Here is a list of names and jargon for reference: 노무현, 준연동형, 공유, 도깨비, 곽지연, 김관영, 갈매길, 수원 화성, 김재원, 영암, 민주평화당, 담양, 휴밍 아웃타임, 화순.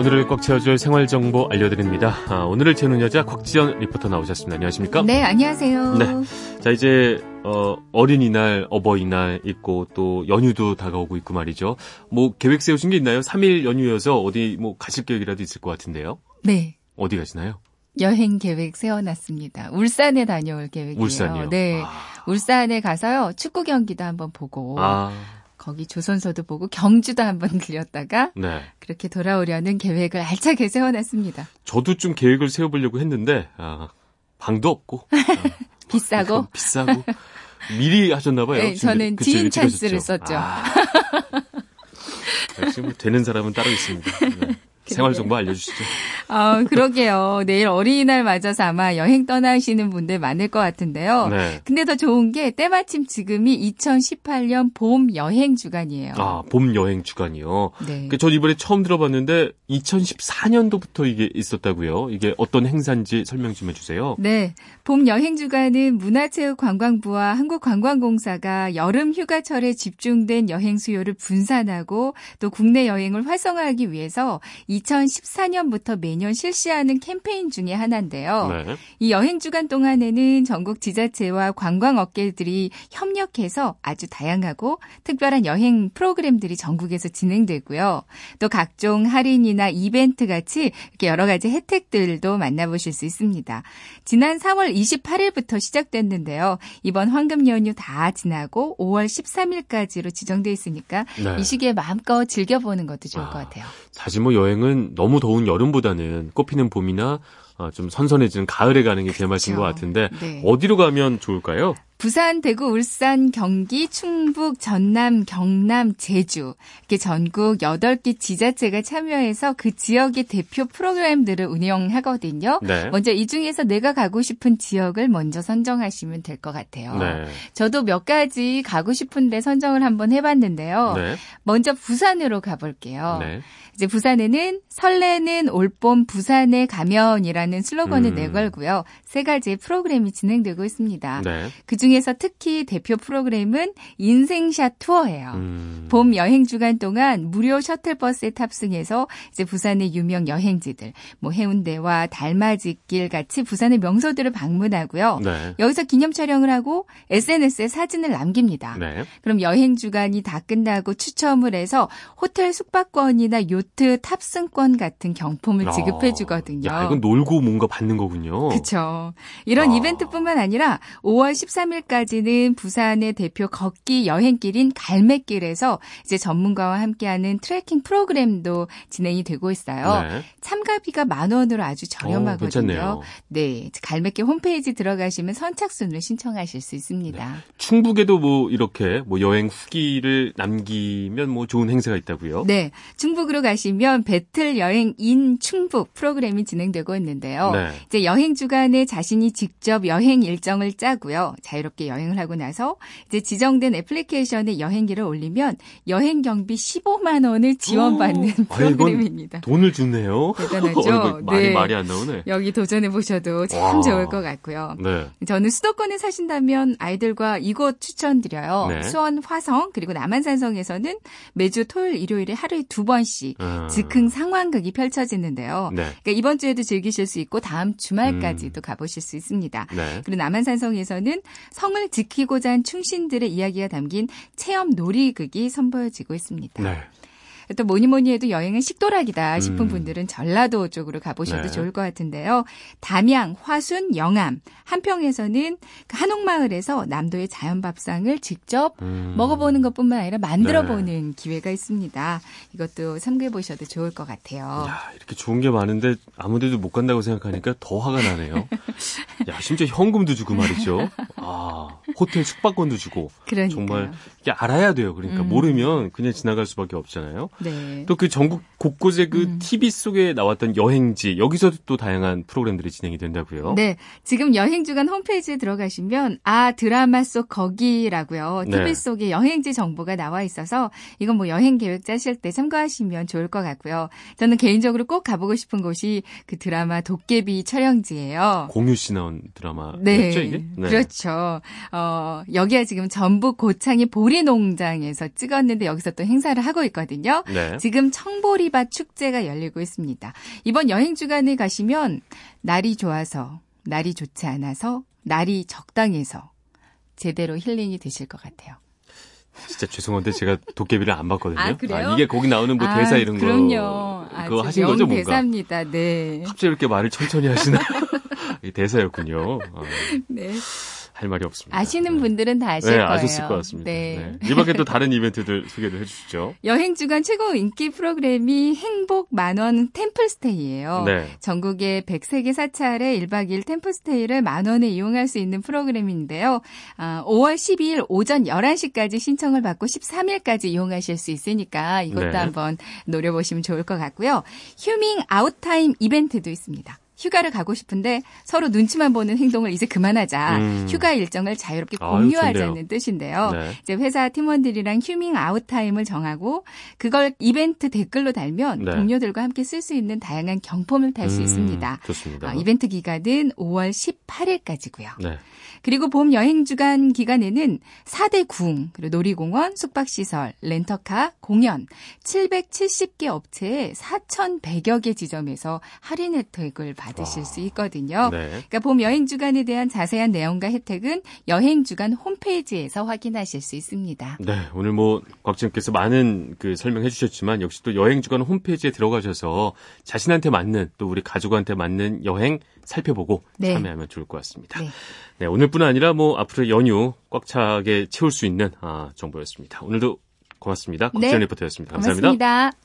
오늘을 꽉 채워줄 생활정보 알려드립니다. 오늘을 채우는 여자 곽지연 리포터 나오셨습니다. 안녕하십니까? 네, 안녕하세요. 네, 자 이제 어린이날, 어버이날 있고 또 연휴도 다가오고 있고 말이죠. 뭐 계획 세우신 게 있나요? 3일 연휴여서 어디 뭐 가실 계획이라도 있을 것 같은데요. 네. 어디 가시나요? 여행 계획 세워놨습니다. 울산에 다녀올 계획이에요. 울산이요? 네, 울산에 가서요. 축구 경기도 한번 보고. 거기 조선소도 보고 경주도 한번 들렸다가 네. 그렇게 돌아오려는 계획을 알차게 세워놨습니다. 저도 좀 계획을 세워보려고 했는데 방도 없고 비싸고 미리 하셨나 봐요. 네, 저는 지인 찬스를 썼죠. 역시 뭐 되는 사람은 따로 있습니다. 네. 생활정보 알려주시죠. 그러게요. 내일 어린이날 맞아서 아마 여행 떠나시는 분들 많을 것 같은데요. 네. 근데 더 좋은 게 때마침 지금이 2018년 봄 여행 주간이에요. 아, 봄 여행 주간이요. 네. 전 이번에 처음 들어봤는데 2014년도부터 이게 있었다고요. 이게 어떤 행사인지 설명 좀 해주세요. 네. 봄 여행 주간은 문화체육관광부와 한국관광공사가 여름 휴가철에 집중된 여행 수요를 분산하고 또 국내 여행을 활성화하기 위해서 2014년부터 매년 실시하는 캠페인 중에 하나인데요. 네. 이 여행 주간 동안에는 전국 지자체와 관광업계들이 협력해서 아주 다양하고 특별한 여행 프로그램들이 전국에서 진행되고요. 또 각종 할인이나 이벤트 같이 이렇게 여러 가지 혜택들도 만나보실 수 있습니다. 지난 4월 28일부터 시작됐는데요. 이번 황금 연휴 다 지나고 5월 13일까지로 지정돼 있으니까 네. 이 시기에 마음껏 즐겨보는 것도 좋을 것 같아요. 사실 뭐 여행은 너무 더운 여름보다는 꽃피는 봄이나 좀 선선해지는 가을에 가는 게 제맛인 것 같은데 네. 어디로 가면 좋을까요? 부산, 대구, 울산, 경기, 충북, 전남, 경남, 제주 이렇게 전국 8개 지자체가 참여해서 그 지역의 대표 프로그램들을 운영하거든요. 네. 먼저 이 중에서 내가 가고 싶은 지역을 먼저 선정하시면 될 것 같아요. 네. 저도 몇 가지 가고 싶은데 선정을 한번 해봤는데요. 네. 먼저 부산으로 가볼게요. 네. 이제 부산에는 설레는 올봄 부산에 가면이라는 슬로건을 내걸고요. 3가지의 프로그램이 진행되고 있습니다. 네. 그중 에서 특히 대표 프로그램은 인생샷 투어예요. 봄 여행 주간 동안 무료 셔틀버스에 탑승해서 이제 부산의 유명 여행지들, 뭐 해운대와 달맞이길 같이 부산의 명소들을 방문하고요. 네. 여기서 기념 촬영을 하고 SNS에 사진을 남깁니다. 네. 그럼 여행 주간이 다 끝나고 추첨을 해서 호텔 숙박권이나 요트 탑승권 같은 경품을 지급해 주거든요. 야, 이건 놀고 뭔가 받는 거군요. 그렇죠. 이런 이벤트뿐만 아니라 5월 13일 까지는 부산의 대표 걷기 여행길인 갈매길에서 이제 전문가와 함께하는 트레킹 프로그램도 진행이 되고 있어요. 네. 참가비가 10,000원으로 아주 저렴하거든요. 괜찮네요. 네, 갈매길 홈페이지 들어가시면 선착순을 신청하실 수 있습니다. 네. 충북에도 뭐 이렇게 뭐 여행 후기를 남기면 뭐 좋은 행사가 있다고요? 네, 충북으로 가시면 배틀 여행 인 충북 프로그램이 진행되고 있는데요. 네. 이제 여행 주간에 자신이 직접 여행 일정을 짜고요. 자유롭게 여행을 하고 나서 이제 지정된 애플리케이션에 여행기를 올리면 여행 경비 15만 원을 지원받는 프로그램입니다. 돈을 주네요. 대단하죠. 네. 말이 안 나오네. 여기 도전해보셔도 참 좋을 것 같고요. 네. 저는 수도권에 사신다면 아이들과 이곳 추천드려요. 네. 수원 화성 그리고 남한산성에서는 매주 토요일 일요일에 하루에 2번씩 즉흥 상황극이 펼쳐지는데요. 네. 그러니까 이번 주에도 즐기실 수 있고 다음 주말까지도 가보실 수 있습니다. 네. 그리고 남한산성에서는 성을 지키고자 한 충신들의 이야기가 담긴 체험 놀이극이 선보여지고 있습니다. 네. 또 뭐니뭐니 해도 여행은 식도락이다 싶은 분들은 전라도 쪽으로 가보셔도 네. 좋을 것 같은데요. 담양, 화순, 영암, 한평에서는 한옥마을에서 남도의 자연밥상을 직접 먹어보는 것뿐만 아니라 만들어보는 네. 기회가 있습니다. 이것도 참고해보셔도 좋을 것 같아요. 야, 이렇게 좋은 게 많은데 아무데도 못 간다고 생각하니까 더 화가 나네요. 야, 심지어 현금도 주고 말이죠. 호텔 숙박권도 주고. 그러니까요. 정말 이게 알아야 돼요. 그러니까 모르면 그냥 지나갈 수밖에 없잖아요. 네. 또 그 전국 곳곳에 그 TV 속에 나왔던 여행지 여기서도 또 다양한 프로그램들이 진행이 된다고요. 네, 지금 여행 주간 홈페이지에 들어가시면 드라마 속 거기라고요. TV 네. 속에 여행지 정보가 나와 있어서 이건 뭐 여행 계획 짜실 때 참고하시면 좋을 것 같고요. 저는 개인적으로 꼭 가보고 싶은 곳이 그 드라마 도깨비 촬영지예요. 공유 씨 나온 드라마였죠 이게? 네, 그렇죠. 그래서 여기가 지금 전북 고창이 보리농장에서 찍었는데 여기서 또 행사를 하고 있거든요. 네. 지금 청보리밭 축제가 열리고 있습니다. 이번 여행 주간에 가시면 날이 좋아서, 날이 좋지 않아서, 날이 적당해서 제대로 힐링이 되실 것 같아요. 진짜 죄송한데 제가 도깨비를 안 봤거든요. 아, 그래요? 아, 이게 거기 나오는 뭐 대사 이런 거. 그럼요. 아, 그거 하신 거죠, 뭔가? 대사입니다. 네. 갑자기 이렇게 말을 천천히 하시나? 이 대사였군요. 아, 네. 할 말이 없습니다. 아시는 분들은 다 아실 거예요. 아셨을 것 같습니다. 네. 네. 이 밖에 또 다른 이벤트들 소개를 해주시죠. 여행주간 최고 인기 프로그램이 행복 만원 템플스테이예요. 네. 전국의 103개 사찰에 1박 2일 템플스테이를 만원에 이용할 수 있는 프로그램인데요. 5월 12일 오전 11시까지 신청을 받고 13일까지 이용하실 수 있으니까 이것도 네. 한번 노려보시면 좋을 것 같고요. 휴밍 아웃타임 이벤트도 있습니다. 휴가를 가고 싶은데 서로 눈치만 보는 행동을 이제 그만하자. 휴가 일정을 자유롭게 공유하자는 뜻인데요. 네. 이제 회사 팀원들이랑 휴밍 아웃타임을 정하고 그걸 이벤트 댓글로 달면 네. 동료들과 함께 쓸 수 있는 다양한 경품을 탈 수 있습니다. 좋습니다. 이벤트 기간은 5월 18일까지고요. 네. 그리고 봄 여행 주간 기간에는 4대 궁, 그리고 놀이공원, 숙박시설, 렌터카, 공연 770개 업체에 4,100여 개 지점에서 할인 혜택을 받으실 수 있거든요. 네. 그러니까 봄 여행 주간에 대한 자세한 내용과 혜택은 여행 주간 홈페이지에서 확인하실 수 있습니다. 네, 오늘 뭐 곽지연께서 많은 그 설명해 주셨지만 역시 또 여행 주간 홈페이지에 들어가셔서 자신한테 맞는 또 우리 가족한테 맞는 여행 살펴보고 네. 참여하면 좋을 것 같습니다. 네. 네, 오늘뿐 아니라 뭐 앞으로 연휴 꽉 차게 채울 수 있는 정보였습니다. 오늘도 고맙습니다. 곽지연 리포터였습니다. 감사합니다. 고맙습니다.